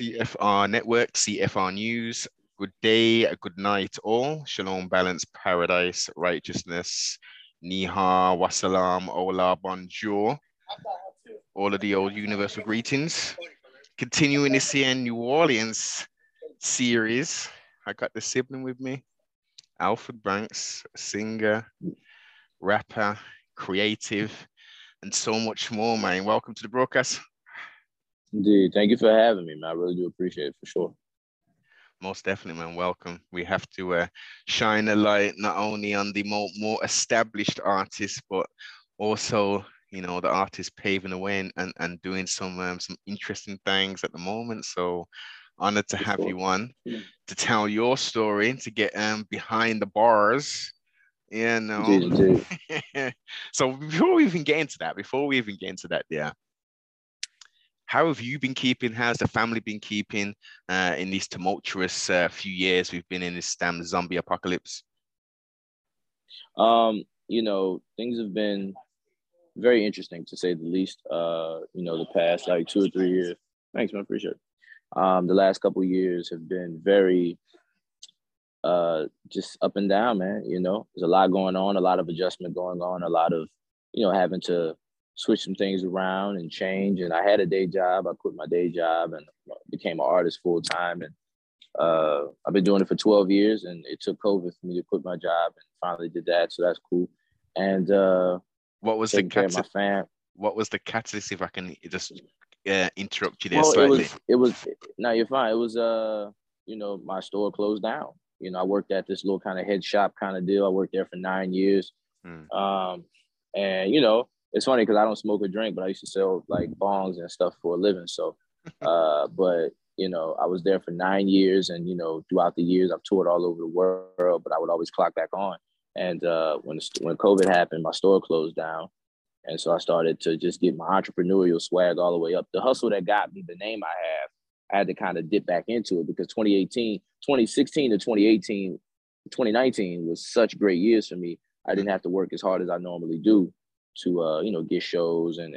CFR Network, CFR News. Good day, good night all. Shalom, balance, paradise, righteousness, niha, wassalam, ola, bonjour. All of the old universal greetings. Continuing the CN New Orleans series. I got the sibling with me, Alfred Banks, singer, rapper, creative, and so much more, man. Welcome to the broadcast. Indeed. Thank you for having me, man. I really do appreciate it, for sure. Most definitely, man. Welcome. We have to shine a light not only on the more established artists, but also, you know, the artists paving the way and doing some interesting things at the moment. So honored to have you on to tell your story, to get behind the bars. Yeah, no. Indeed, indeed. So before we even get into that, yeah. How have you been keeping? How's the family been keeping in these tumultuous few years we've been in this damn zombie apocalypse? You know, things have been very interesting, to say the least. You know, the past like 2 or 3 years. Thanks, man. Appreciate it. The last couple of years have been very just up and down, man. You know, there's a lot going on, a lot of adjustment going on, a lot of, you know, having to switch some things around and change. And I had a day job. I quit my day job and became an artist full time. And I've been doing it for 12 years and it took COVID for me to quit my job and finally did that. So that's cool. And what was the catalyst, if I can just interrupt you there slightly? No, you're fine. It was, you know, my store closed down. You know, I worked at this little kind of head shop kind of deal. I worked there for 9 years. Mm. And, you know, it's funny because I don't smoke or drink, but I used to sell like bongs and stuff for a living. So, but, you know, I was there for 9 years and, you know, throughout the years I've toured all over the world, but I would always clock back on. And when COVID happened, my store closed down. And so I started to just get my entrepreneurial swag all the way up. The hustle that got me the name I had to kind of dip back into it because 2016 to 2018, 2019 was such great years for me. I didn't have to work as hard as I normally do to, you know, get shows and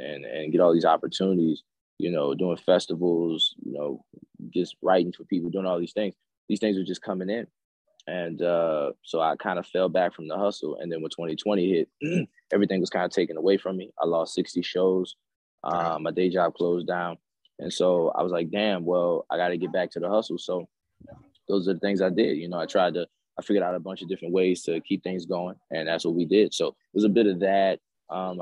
get all these opportunities, you know, doing festivals, you know, just writing for people, doing all these things. These things were just coming in. And so I kind of fell back from the hustle. And then when 2020 hit, everything was kind of taken away from me. I lost 60 shows. My day job closed down. And so I was like, damn, well, I got to get back to the hustle. So those are the things I did. You know, I figured out a bunch of different ways to keep things going. And that's what we did. So it was a bit of that. A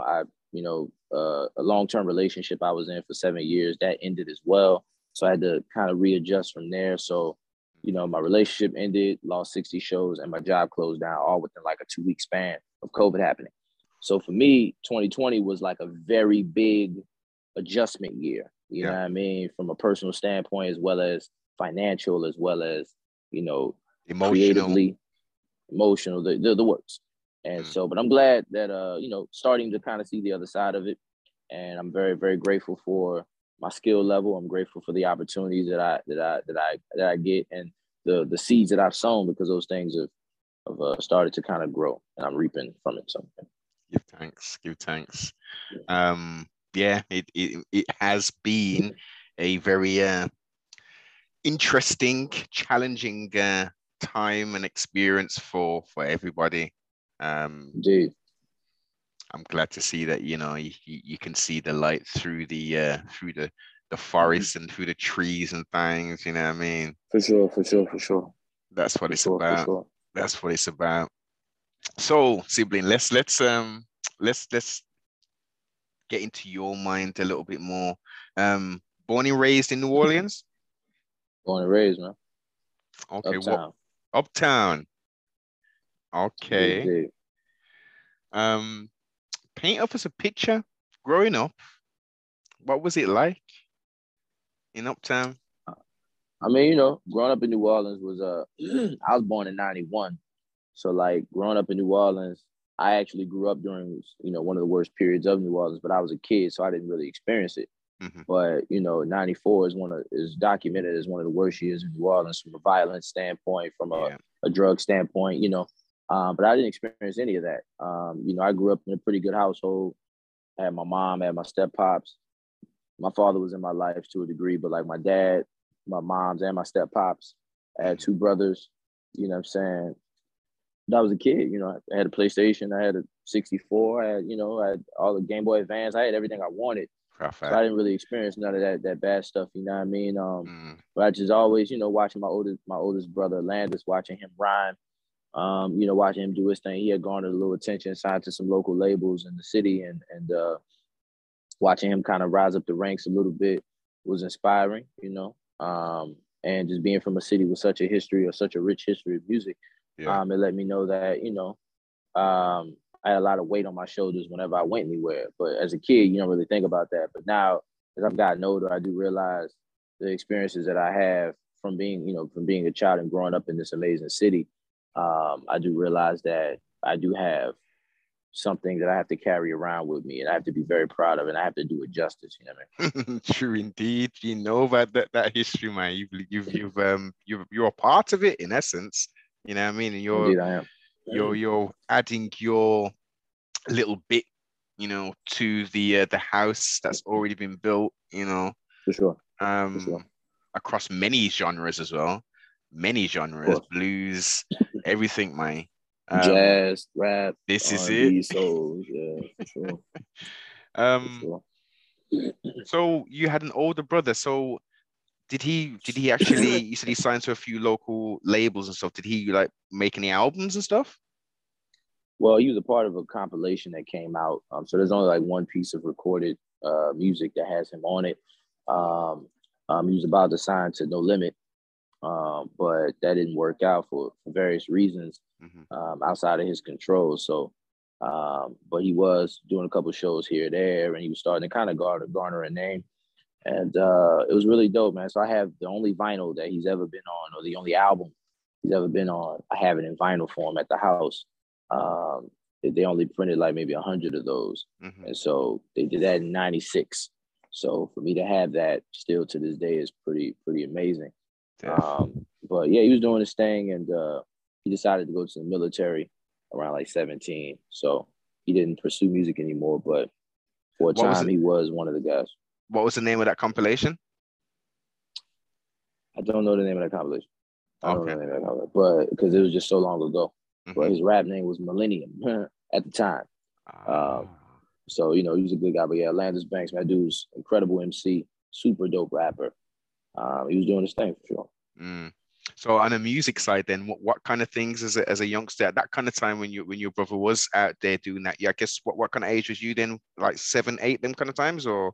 long-term relationship I was in for 7 years that ended as well. So I had to kind of readjust from there. So, you know, my relationship ended, lost 60 shows and my job closed down all within like a 2-week span of COVID happening. So for me, 2020 was like a very big adjustment year. You know what I mean? From a personal standpoint, as well as financial, as well as, you know, creatively, emotional, the works. And so, but I'm glad that, you know, starting to kind of see the other side of it. And I'm very, very grateful for my skill level. I'm grateful for the opportunities that I get and the seeds that I've sown, because those things have started to kind of grow and I'm reaping from it. So give thanks. Yeah. It has been a very interesting, challenging time and experience for everybody. Dude, I'm glad to see that, you know, you can see the light through the forest and through the trees and things, you know what I mean? For sure. That's what it's about. So, sibling, let's get into your mind a little bit more. Born and raised in New Orleans? Born and raised, man. Okay, Uptown. Okay. Paint up as a picture growing up. What was it like in Uptown? I mean, you know, growing up in New Orleans was I was born in 91. So like growing up in New Orleans, I actually grew up during, you know, one of the worst periods of New Orleans, but I was a kid, so I didn't really experience it. Mm-hmm. But, you know, 94 is documented as one of the worst years in New Orleans from a violence standpoint, from a drug standpoint, you know. But I didn't experience any of that. You know, I grew up in a pretty good household. I had my mom, I had my step-pops. My father was in my life to a degree, but like my dad my moms and my step pops. I had two brothers, you know what I'm saying? When I was a kid, you know, I had a PlayStation, I had a 64, I had, you know, I had all the Game Boy Advance, I had everything I wanted. Perfect. So I didn't really experience none of that bad stuff, you know what I mean? But I just always, you know, watching my oldest brother Landis, watching him rhyme, you know, watching him do his thing. He had garnered a little attention, signed to some local labels in the city, and watching him kind of rise up the ranks a little bit was inspiring, you know. And just being from a city with such a history or such a rich history of music, it let me know that, you know, I had a lot of weight on my shoulders whenever I went anywhere. But as a kid, you don't really think about that. But now, as I've gotten older, I do realize the experiences that I have from being a child and growing up in this amazing city. I do realize that I do have something that I have to carry around with me, and I have to be very proud of, and I have to do it justice. You know what I mean? True, indeed. You know that history, man. You're a part of it in essence. You know what I mean? And you're, indeed, I am. You're adding your little bit, you know, to the house that's already been built. You know, for sure. Across many genres as well. Many genres, blues, everything, man. Jazz, rap, this is it. Soul, yeah, for sure. So you had an older brother. So did he actually? You said he signed to a few local labels and stuff. Did he like make any albums and stuff? Well, he was a part of a compilation that came out. So there's only like one piece of recorded music that has him on it. He was about to sign to No Limit. But that didn't work out for various reasons, outside of his control. So, but he was doing a couple of shows here and there, and he was starting to kind of garner a name. And it was really dope, man. So I have the only vinyl that he's ever been on, or the only album he's ever been on. I have it in vinyl form at the house. They only printed like maybe 100 of those. And so they did that in 96. So for me to have that still to this day is pretty amazing. But yeah, he was doing his thing, and he decided to go to the military around like 17. So he didn't pursue music anymore, but for a time he was one of the guys. What was the name of that compilation? I don't know the name of that compilation. I don't know the name of that compilation, but because it was just so long ago. But his rap name was Millennium at the time. So you know, he was a good guy. But yeah, Landis Banks, my dude's incredible MC, super dope rapper. He was doing his thing for sure. So on the music side, then, what kind of things as a youngster at that kind of time when your brother was out there doing that? Yeah, I guess what kind of age was you then? Like 7, 8, them kind of times, or?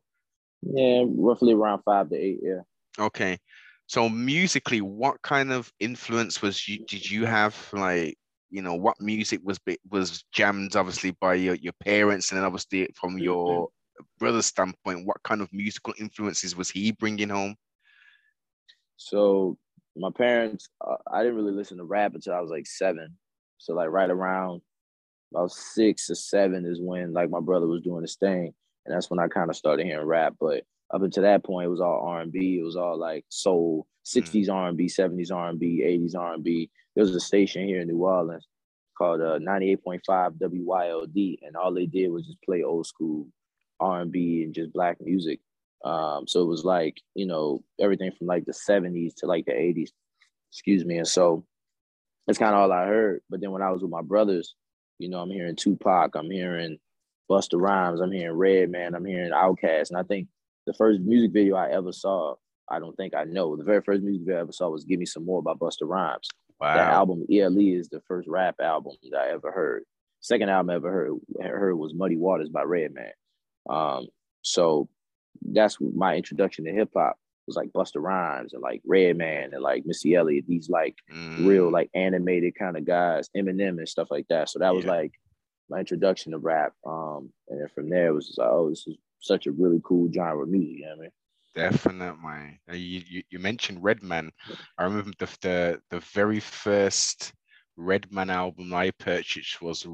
Yeah, roughly around 5 to 8. Yeah. Okay, so musically, what kind of influence did you have? Like, you know, what music was jammed obviously by your parents, and then obviously from your brother's standpoint, what kind of musical influences was he bringing home? So my parents, I didn't really listen to rap until I was like 7. So like right around about 6 or 7 is when like my brother was doing his thing. And that's when I kind of started hearing rap. But up until that point, it was all R&B. It was all like soul, 60s R&B, 70s R&B, 80s R&B. There was a station here in New Orleans called 98.5 WYLD. And all they did was just play old school R&B and just black music. So it was like, you know, everything from like the 70s to like the 80s, excuse me. And so that's kind of all I heard. But then when I was with my brothers, you know, I'm hearing Tupac, I'm hearing Busta Rhymes, I'm hearing Redman, I'm hearing Outkast. And I think the first music video I ever saw, the very first music video I ever saw was Give Me Some More by Busta Rhymes. Wow. That album, ELE, is the first rap album that I ever heard. Second album I ever heard was Muddy Waters by Redman. So that's my introduction to hip hop was like Busta Rhymes and like Redman and like Missy Elliott, these like real like animated kind of guys, Eminem and stuff like that. So that was like my introduction to rap. And then from there it was just like, oh, this is such a really cool genre of music. You know what I mean? Definitely, man. You mentioned Redman. I remember the very first Redman album I purchased was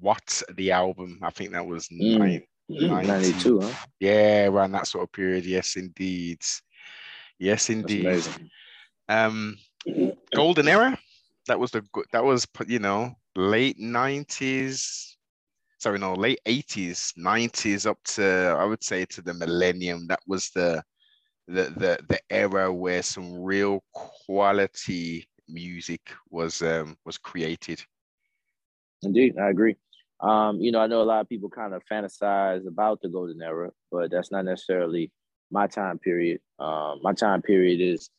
What the Album. I think that was 92, huh? Yeah, around that sort of period. Yes, indeed. Golden era. That was you know, late 80s, 90s up to, I would say, to the millennium. That was the the era where some real quality music was created. Indeed, I agree. You know, I know a lot of people kind of fantasize about the golden era, but that's not necessarily my time period. My time period is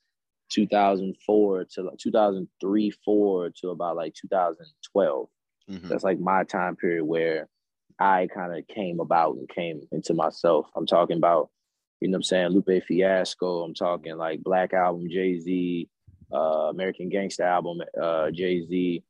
2004 to 2003, 4 to about like 2012. Mm-hmm. That's like my time period where I kind of came about and came into myself. I'm talking about, you know what I'm saying, Lupe Fiasco. I'm talking like Black Album, Jay-Z, American Gangsta Album, Jay-Z.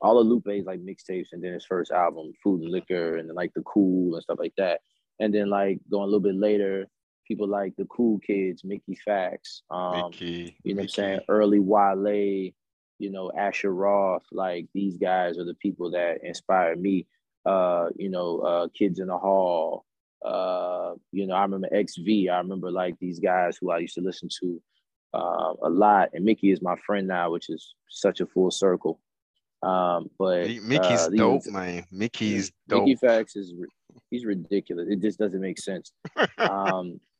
All of Lupe's like mixtapes, and then his first album, Food and Liquor, and then like The Cool and stuff like that. And then like going a little bit later, people like The Cool Kids, Mickey Fax, you know what I'm saying, early WYLD, you know, Asher Roth. Like these guys are the people that inspired me. You know, Kids in the Hall. You know, I remember XV. I remember like these guys who I used to listen to a lot. And Mickey is my friend now, which is such a full circle. But Mickey's dope, man. Mickey's dope. Mickey Fax is he's ridiculous. It just doesn't make sense.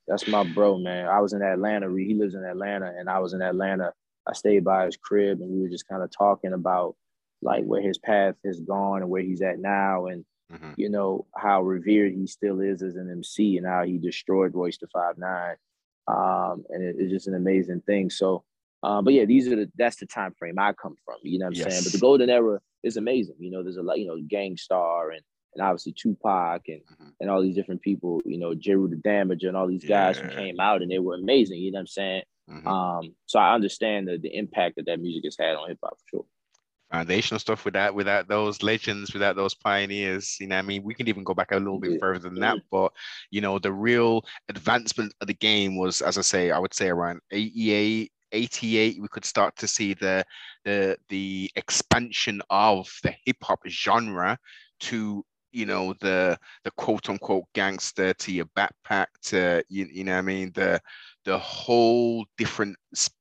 That's my bro, man. I was in Atlanta. He lives in Atlanta, and I was in Atlanta. I stayed by his crib, and we were just kind of talking about like where his path has gone and where he's at now, and mm-hmm. you know how revered he still is as an MC, and how he destroyed Royce the 5'9", and it's just an amazing thing. So. But yeah, that's the time frame I come from, you know what I'm yes. saying? But the golden era is amazing. You know, there's a lot, you know, Gangstar and obviously Tupac and all these different people, you know, J-Ru the Damager and all these guys who came out and they were amazing, you know what I'm saying? Mm-hmm. So I understand the impact that music has had on hip hop for sure. Foundational stuff without those legends, without those pioneers, you know, I mean, we can even go back a little bit further than that. But you know, the real advancement of the game was, as I say, I would say around 88, we could start to see the expansion of the hip hop genre to, you know, the quote unquote gangster to your backpack to you know what I mean, the whole different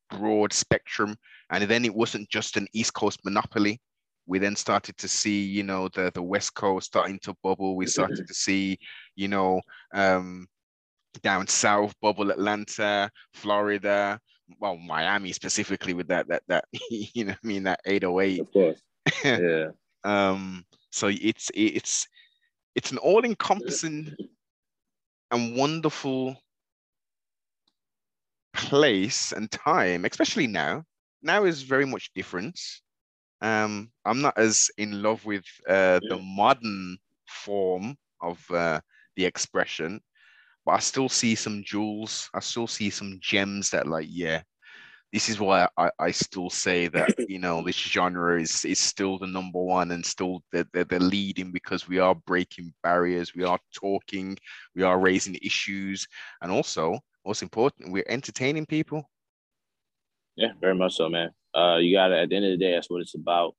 broad spectrum. And then it wasn't just an East Coast monopoly. We then started to see, you know, the West Coast starting to bubble. We started to see, you know, down south bubble, Atlanta, Florida. Well, Miami specifically with that you know what I mean, that 808. Of course. Yeah. So it's an all-encompassing and wonderful place and time, especially now. Now is very much different. I'm not as in love with the modern form of the expression. But I still see some jewels. I still see some gems that, like, yeah, this is why I still say that, you know, this genre is still the number one and still the leading, because we are breaking barriers. We are talking. We are raising issues. And also, most important, we're entertaining people. Yeah, very much so, man. You got to, at the end of the day, that's what it's about.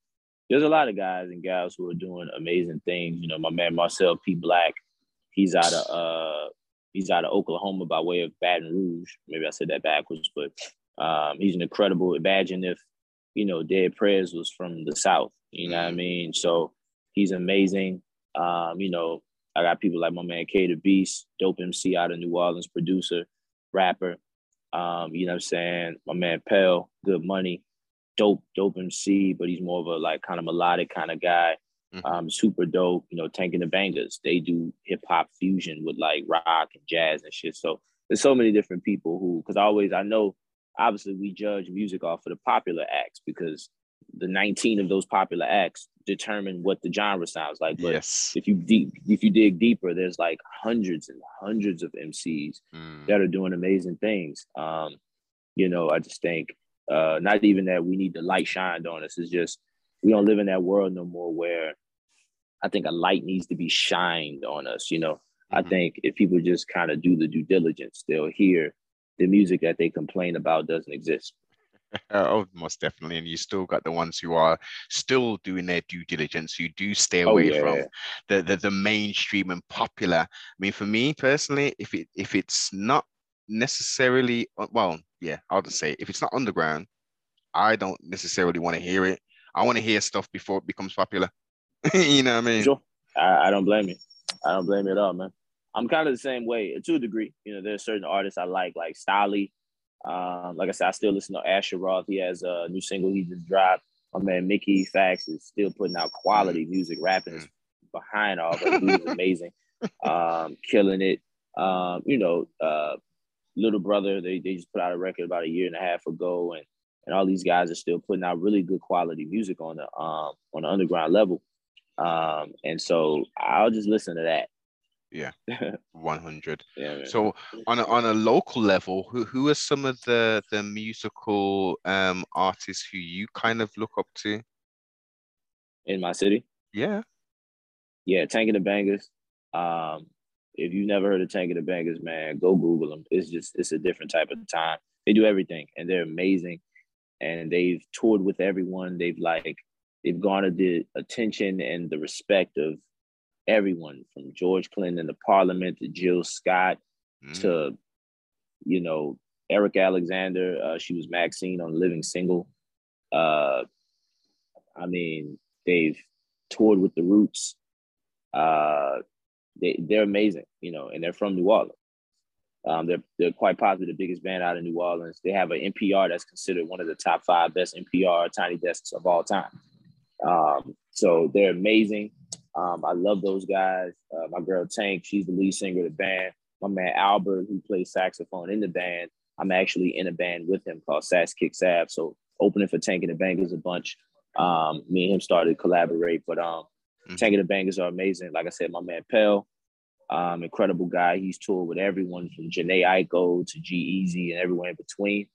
There's a lot of guys and gals who are doing amazing things. You know, my man, Marcel P. Black, he's out of Oklahoma by way of Baton Rouge. Maybe I said that backwards, but he's an incredible. Imagine if, you know, Dead Prez was from the South, you know what I mean? So he's amazing. You know, I got people like my man, K the Beast, dope MC out of New Orleans, producer, rapper. You know what I'm saying? My man, Pell, Good Money, dope MC, but he's more of a like kind of melodic kind of guy. Super dope, you know, Tank and the Bangas. They do hip hop fusion with like rock and jazz and shit. So there's so many different people who, because I know, obviously we judge music off of the popular acts because the 19 of those popular acts determine what the genre sounds like. But if you dig deeper, there's like hundreds and hundreds of MCs that are doing amazing things. You know, I just think not even that we need the light shined on us. It's just, we don't live in that world no more where I think a light needs to be shined on us, you know. I think if people just kind of do the due diligence, they'll hear the music that they complain about doesn't exist. Oh, most definitely. And you still got the ones who are still doing their due diligence, who do stay away from the mainstream and popular. I mean, for me personally, if it's not necessarily, well, yeah, I'll just say if it's not underground, I don't necessarily want to hear it. I want to hear stuff before it becomes popular. You know what I mean? Sure. I don't blame you. I don't blame you at all, man. I'm kind of the same way to a degree. You know, there's certain artists I like Stylie. Like I said, I still listen to Asher Roth. He has a new single he just dropped. My man Mickey Fax is still putting out quality music. Rapping is behind all, but he's amazing. Killing it. You know, Little Brother, they just put out a record about a year and a half ago, and all these guys are still putting out really good quality music on the underground level. And so I'll just listen to that. Yeah, 100. Yeah, so on a local level, who are some of the musical artists who you kind of look up to? In my city? Yeah. Yeah, Tank and the Bangas. If you've never heard of Tank and the Bangas, man, go Google them. It's a different type of time. They do everything, and they're amazing. And they've toured with everyone. They've garnered the attention and the respect of everyone, from George Clinton and the Parliament to Jill Scott to, you know, Eric Alexander. She was Maxine on Living Single. I mean, they've toured with the Roots. They're amazing, you know, and they're from New Orleans. They're quite possibly the biggest band out of New Orleans. They have an NPR that's considered one of the top 5 best NPR tiny desks of all time. So they're amazing. I love those guys. My girl Tank, she's the lead singer of the band. My man Albert, who plays saxophone in the band, I'm actually in a band with him called Sass Kick Sav. So opening for Tank and the Bangas a bunch. Me and him started to collaborate, but Tank and the Bangas are amazing. Like I said, my man Pell, incredible guy. He's toured with everyone from Jhené Aiko to G Easy and everyone in between,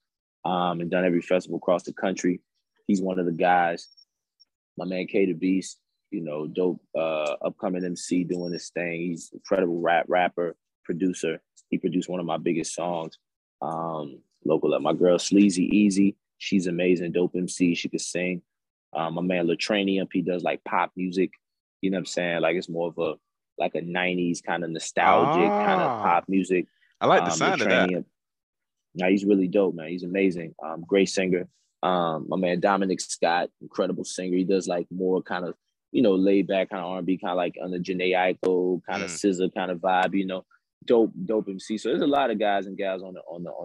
and done every festival across the country. He's one of the guys. My man K the Beast, you know, dope upcoming MC doing this thing. He's an incredible rapper, producer. He produced one of my biggest songs, local. My girl Sleazy Easy, she's amazing, dope MC. She can sing. My man Latranium, he does like pop music. You know what I'm saying? Like it's more of a like a 90s kind of nostalgic kind of pop music. I like the sound of that. Now he's really dope, man. He's amazing. Great singer. My man Dominic Scott, incredible singer. He does like more kind of, you know, laid back kind of R&B, kind of like on the Jhené Aiko kind of scissor kind of vibe, you know, dope MC. So there's a lot of guys and gals on the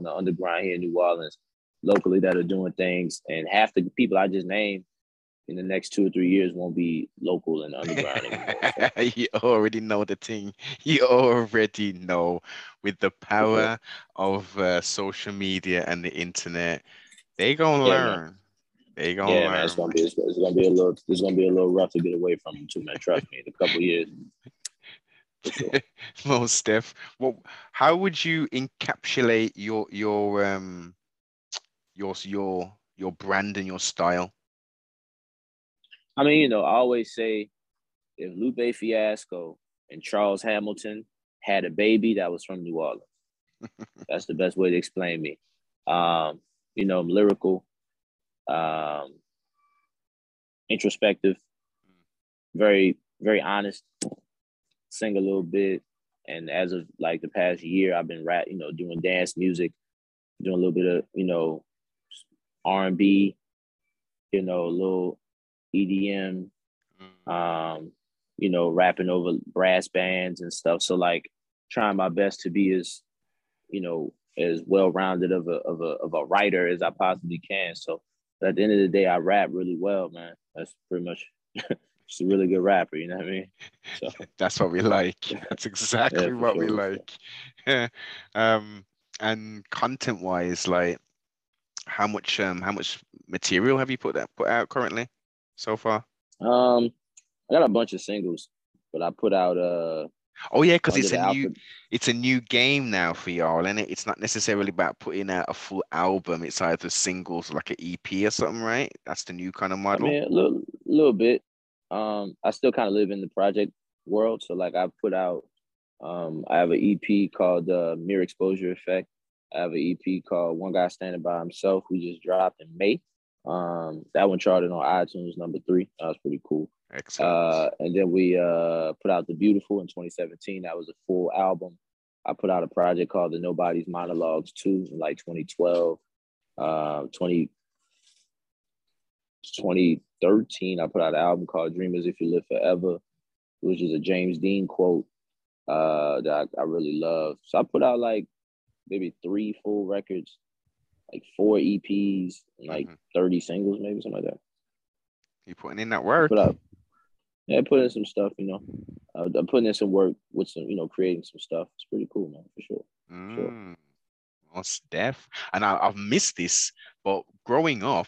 underground here in New Orleans locally that are doing things, and half the people I just named in the next 2 or 3 years won't be local and underground anymore. So. You already know the thing. You already know. With the power of social media and the internet, they gonna learn. Man. They gonna learn. Man, it's gonna be a little rough to get away from them too, man. Trust me, in a couple years. Sure. Well, Steph, how would you encapsulate your brand and your style? I mean, you know, I always say if Lupe Fiasco and Charles Hamilton had a baby, that was from New Orleans. That's the best way to explain me. You know, I'm lyrical, introspective, very, very honest, sing a little bit. And as of like the past year, I've been rap, you know, doing dance music, doing a little bit of, you know, R&B, you know, a little EDM, you know, rapping over brass bands and stuff. So like trying my best to be as, you know, as well-rounded of a writer as I possibly can. So at the end of the day, I rap really well, man. That's pretty much just a really good rapper, you know what I mean? So that's what we like. That's exactly what we like. Yeah. And content-wise, like how much material have you put out currently? So far, I got a bunch of singles, but I put out because it's a new game now for y'all, and it's not necessarily about putting out a full album. It's either singles, like an EP or something, right? That's the new kind of model. I mean, a little bit. I still kind of live in the project world, so like I put out, I have an EP called Mere Exposure Effect. I have an EP called One Guy Standing by Himself, who just dropped in May. That one charted on iTunes #3. That was pretty cool. Excellent. And then we put out The Beautiful in 2017. That was a full album. I put out a project called The Nobody's Monologues 2 in like 2012. 2013, I put out an album called Dreamers If You Live Forever, which is a James Dean quote. that I really love. So I put out like maybe 3 full records, like 4 EPs, and like 30 singles, maybe something like that. You putting in that work? Yeah, putting in some stuff, you know. I'm putting in some work with some, you know, creating some stuff. It's pretty cool, man, for sure. For sure. That's deaf. And I've missed this, but growing up,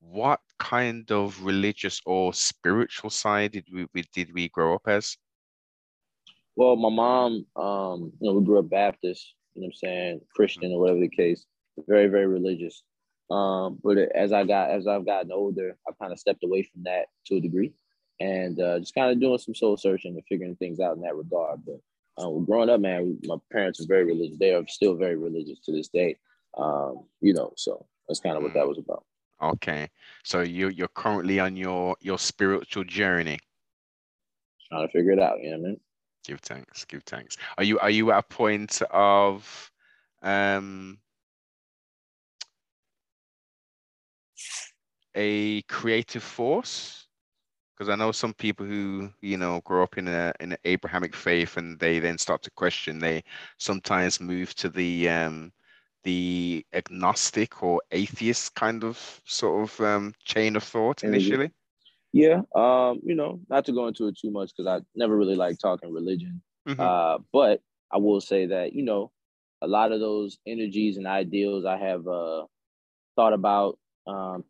what kind of religious or spiritual side did we grow up as? Well, my mom, you know, we grew up Baptist, you know what I'm saying, Christian or whatever the case, very, very religious. But as I've gotten older, I kind of stepped away from that to a degree, and just kind of doing some soul searching and figuring things out in that regard. But growing up, man, my parents were very religious. They are still very religious to this day. You know, so that's kind of what that was about. Okay, so you're currently on your spiritual journey, trying to figure it out. You know what I mean? Give thanks. Are you at a point of a creative force? Because I know some people who, you know, grow up in an Abrahamic faith, and they then start to question. They sometimes move to the agnostic or atheist kind of sort of chain of thought initially? Yeah, you know, not to go into it too much because I never really like talking religion. But I will say that, you know, a lot of those energies and ideals I have thought about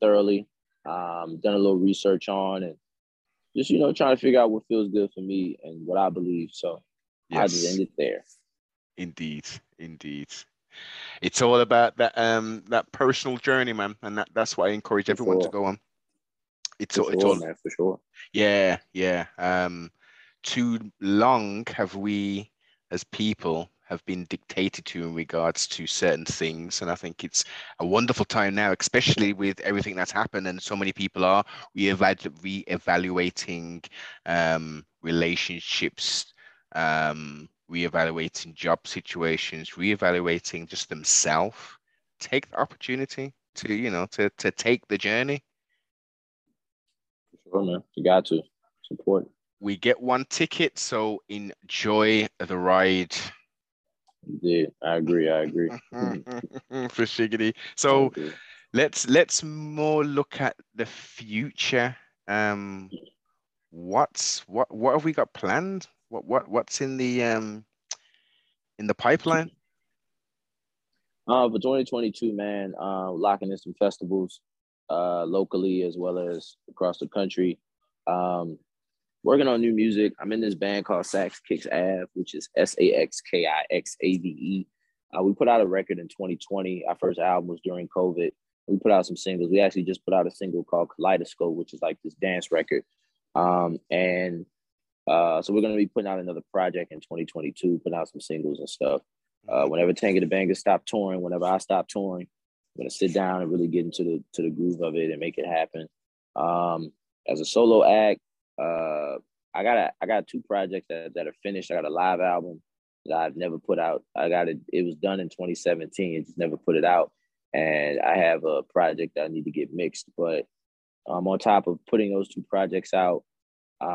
thoroughly, done a little research on, and just, you know, trying to figure out what feels good for me and what I believe. So yes. I just ended there. Indeed. It's all about that personal journey, man, and that's what I encourage everyone to go on. It's all, man, for sure. Yeah. Too long have we, as people, have been dictated to in regards to certain things, and I think it's a wonderful time now, especially with everything that's happened, and so many people are re-evaluating relationships. Reevaluating job situations, reevaluating just themselves. Take the opportunity to, you know, to take the journey. Sure, man. You got to support. We get one ticket, so enjoy the ride. Indeed, I agree. For shiggity. So let's more look at the future. What have we got planned? What's in the pipeline? For 2022, man, locking in some festivals locally as well as across the country. Working on new music. I'm in this band called Sax Kicks Ave, which is SAXKIXAVE. We put out a record in 2020. Our first album was during COVID. We put out some singles. We actually just put out a single called Kaleidoscope, which is like this dance record. So we're going to be putting out another project in 2022, putting out some singles and stuff. Whenever Tank and the Bangas stop touring, whenever I stop touring, I'm going to sit down and really get into the groove of it and make it happen. As a solo act, I got 2 projects that are finished. I got a live album that I've never put out. I got it. It was done in 2017. I just never put it out. And I have a project that I need to get mixed. But on top of putting those 2 projects out,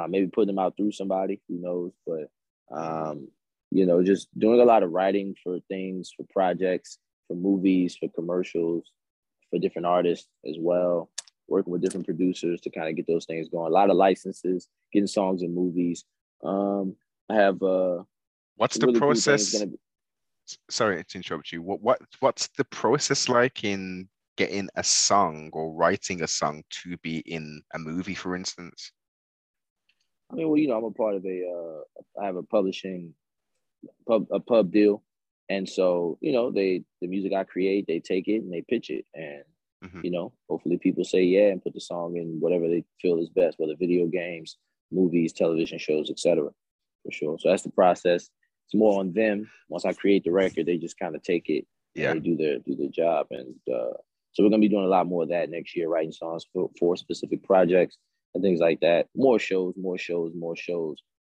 maybe putting them out through somebody, who knows, but, you know, just doing a lot of writing for things, for projects, for movies, for commercials, for different artists as well, working with different producers to kind of get those things going. A lot of licenses, getting songs in movies. I have, what's the really process? Cool Sorry to interrupt you. What's the process like in getting a song or writing a song to be in a movie, for instance? I mean, well, you know, I'm a part of I have a publishing, pub deal. And so, you know, the music I create, they take it and they pitch it. And, you know, hopefully people say, yeah, and put the song in whatever they feel is best, whether video games, movies, television shows, etc. For sure. So that's the process. It's more on them. Once I create the record, they just kind of take it. Yeah. And they do their job. And so we're going to be doing a lot more of that next year, writing songs for specific projects and things like that. More shows,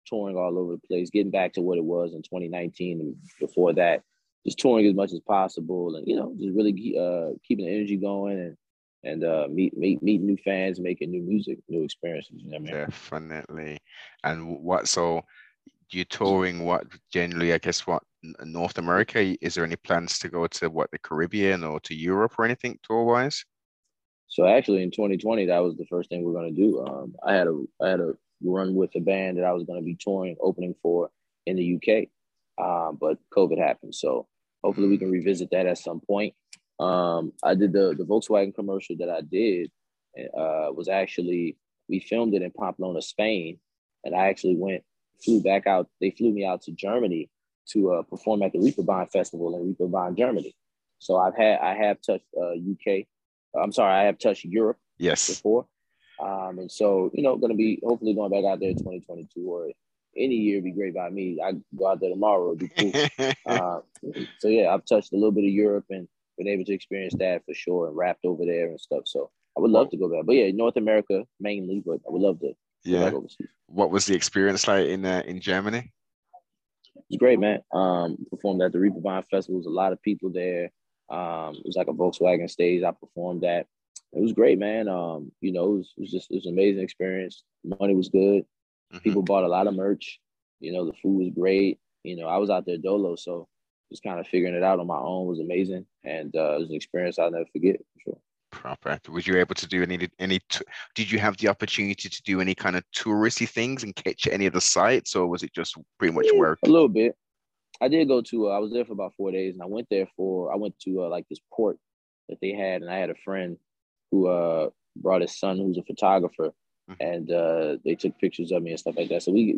touring all over the place, getting back to what it was in 2019 and before that, just touring as much as possible and, you know, just really keeping the energy going and meeting new fans, making new music, new experiences. You know what I mean? Definitely. And you're touring what generally, I guess, what North America, is there any plans to go to what, the Caribbean or to Europe or anything tour wise? So actually in 2020, that was the first thing we were going to do. I had a run with a band that I was going to be touring, opening for in the UK, but COVID happened. So hopefully we can revisit that at some point. I did the Volkswagen commercial that I did, was actually, we filmed it in Pamplona, Spain. And I actually flew back out. They flew me out to Germany to perform at the Reeperbahn Festival in Reeperbahn, Germany. So I have touched touched Europe, yes, before. And so, going to be hopefully going back out there in 2022 or any year be great by me. I go out there tomorrow. It'd be cool. So yeah, I've touched a little bit of Europe and been able to experience that for sure, and rapped over there and stuff. So I would love to go back, but yeah, North America mainly, but I would love to. Yeah. What was the experience like in Germany? It's great, man. Performed at the Reeperbahn Festival. There was a lot of people there. It was like a Volkswagen stage. I performed at. It was great, man. It was an amazing experience. Money was good. Mm-hmm. People bought a lot of merch. The food was great. I was out there dolo, so just kind of figuring it out on my own was amazing, and it was an experience I'll never forget for sure. Proper. Was you able to do any? Did you have the opportunity to do any kind of touristy things and catch any of the sites, or was it just pretty much work? A little bit. I did go to. I was there for about 4 days, and I went to like this port that they had, and I had a friend who brought his son, who's a photographer, and they took pictures of me and stuff like that. So we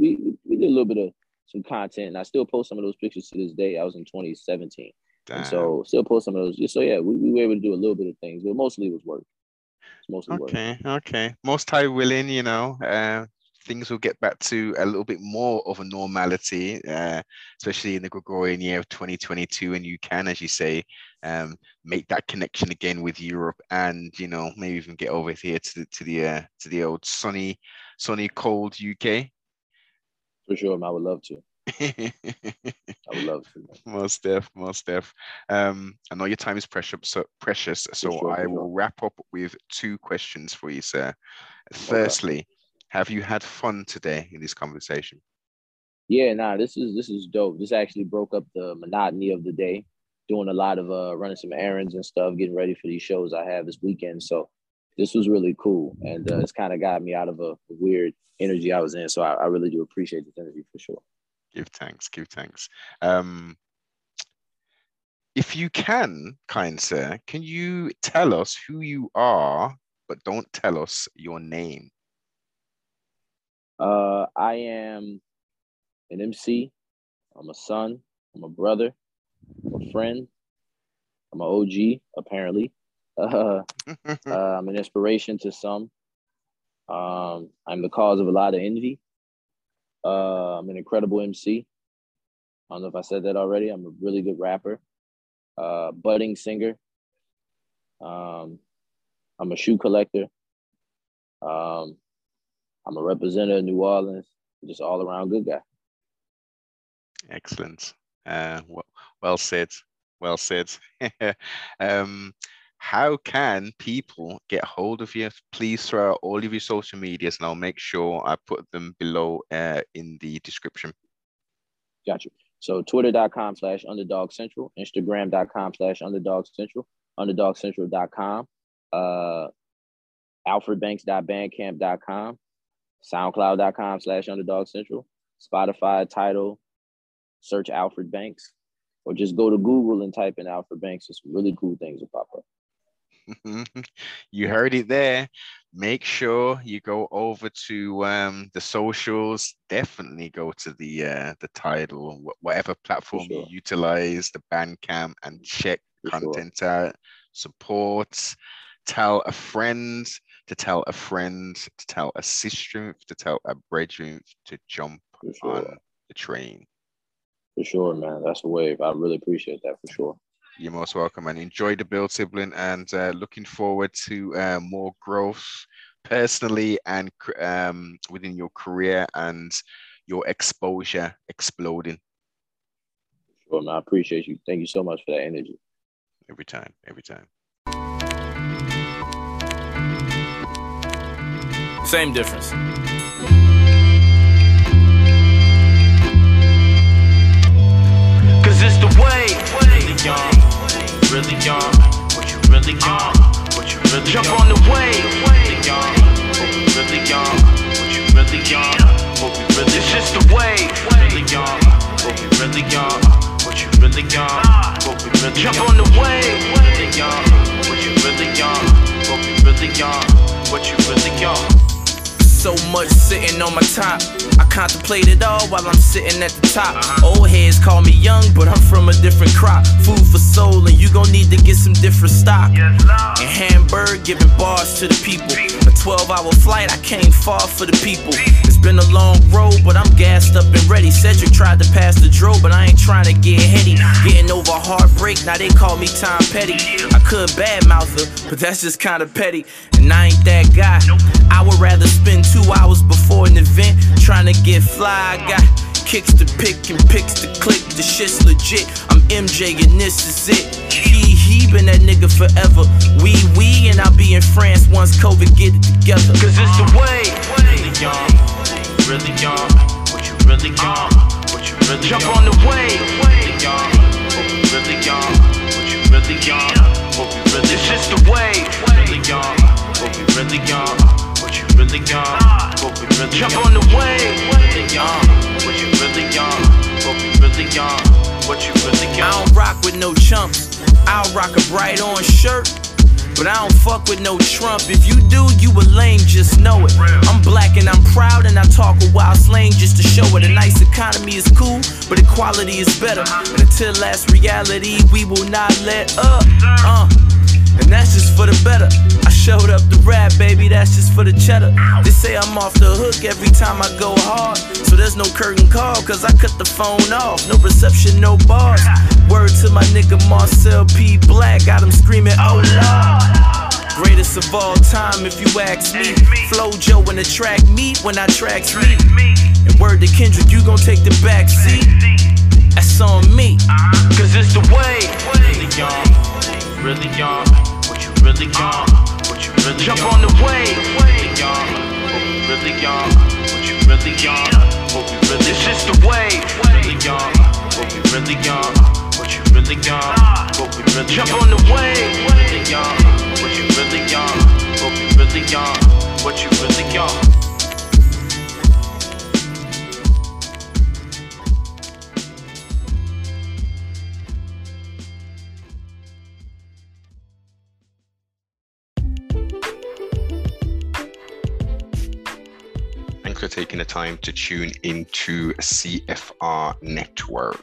did a little bit of some content, and I still post some of those pictures to this day. I was in 2017. Damn. And so still post some of those. So yeah, we were able to do a little bit of things, but mostly it was work. Okay. Most high willing, things will get back to a little bit more of a normality, especially in the Gregorian year of 2022. And you can, as you say, make that connection again with Europe, and maybe even get over here to the old sunny, cold UK. For sure, I would love to. I would love to. Most def. I know your time is precious, so sure, I will wrap up with two questions for you, sir. Firstly, have you had fun today in this conversation? Yeah, this is dope. This actually broke up the monotony of the day, doing a lot of running some errands and stuff, getting ready for these shows I have this weekend. So this was really cool, and it's kind of got me out of a weird energy I was in. So I really do appreciate this energy for sure. Give thanks. If you can, kind sir, can you tell us who you are, but don't tell us your name? I am an MC. I'm a son. I'm a brother. I'm a friend. I'm an OG, apparently. I'm an inspiration to some. I'm the cause of a lot of envy. I'm an incredible MC. I don't know if I said that already. I'm a really good rapper, budding singer. I'm a shoe collector. I'm a representative of New Orleans. Just all around good guy. Excellent. Well said. How can people get hold of you? Please throw out all of your social medias, and I'll make sure I put them below in the description. Gotcha. So twitter.com/underdogcentral, instagram.com/underdogcentral, underdogcentral.com, alfredbanks.bandcamp.com, soundcloud.com/underdogcentral, Spotify, Tidal, search Alfred Banks, or just go to Google and type in Alfred Banks. Some really cool things will pop up. You heard it there. Make sure you go over to the socials. Definitely go to the Tidal, whatever platform you utilize, the Bandcamp, and check content out. Support. Tell a friend to tell a friend to tell a sister to tell a brethren to jump on the train. For sure, man. That's a wave. I really appreciate that for sure. You're most welcome, and enjoy the build, sibling, and looking forward to more growth personally and within your career and your exposure exploding. Sure, man, I appreciate you. Thank you so much for that energy. Every time. Same difference. just the way. Really young, what you really young, what you really jump on the wave. Really young, what you really young, what we really. It's just the way. Really young, what we really young, what you really young, what we really jump on the wave. Really young, what you really young, what we really young, what you really young. So much sitting on my top, I contemplate it all while I'm sitting at the top. Old heads call me young, but I'm from a different crop. Food for soul, and you gon' need to get some different stock. In Hamburg, giving bars to the people. A 12-hour flight, I came far for the people. It's been a long road, but I'm gassed up and ready. Cedric tried to pass the drove, but I ain't trying to get heady. Getting over heartbreak, now they call me Tom Petty. I could badmouth her, but that's just kinda petty. And I ain't that guy. I would rather spend 2 hours before an event trying to get fly. I got kicks to pick and picks to click. The shit's legit. I'm MJ and this is it. He been that nigga forever. We and I'll be in France once COVID get it together. Cause it's the way. Really young, what you really young, what you really young. Jump on the wave. Really young, what you really young, what we really. It's just the way. Really young, what we really young. Really young, what we really jump on the wave. Really young, what you really young, what we really young, what you really young. I don't rock with no chumps. I'll rock a bright orange shirt, but I don't fuck with no Trump. If you do, you a lame, just know it. I'm black and I'm proud, and I talk a wild slang just to show it. A nice economy is cool, but equality is better. And until that's reality, we will not let up. And that's just for the better. I showed up the rap, baby, that's just for the cheddar. They say I'm off the hook every time I go hard, so there's no curtain call, cause I cut the phone off. No reception, no bars. Word to my nigga Marcel P. Black, got him screaming, oh Lord. Greatest of all time, if you ask me. Flojo in the track meet when I track sleep. And word to Kendrick, you gon' take the backseat. That's on me. Cause it's the way. Really young, really young, what you really young, what you really jump on the wave. Really young, what we really young, what you really young, what we really. It's just the wave. Really young, what we really young, what you really young, what we really jump on the wave. Really young, what you really young, what we really young, what you really young. For taking the time to tune into CFR Network.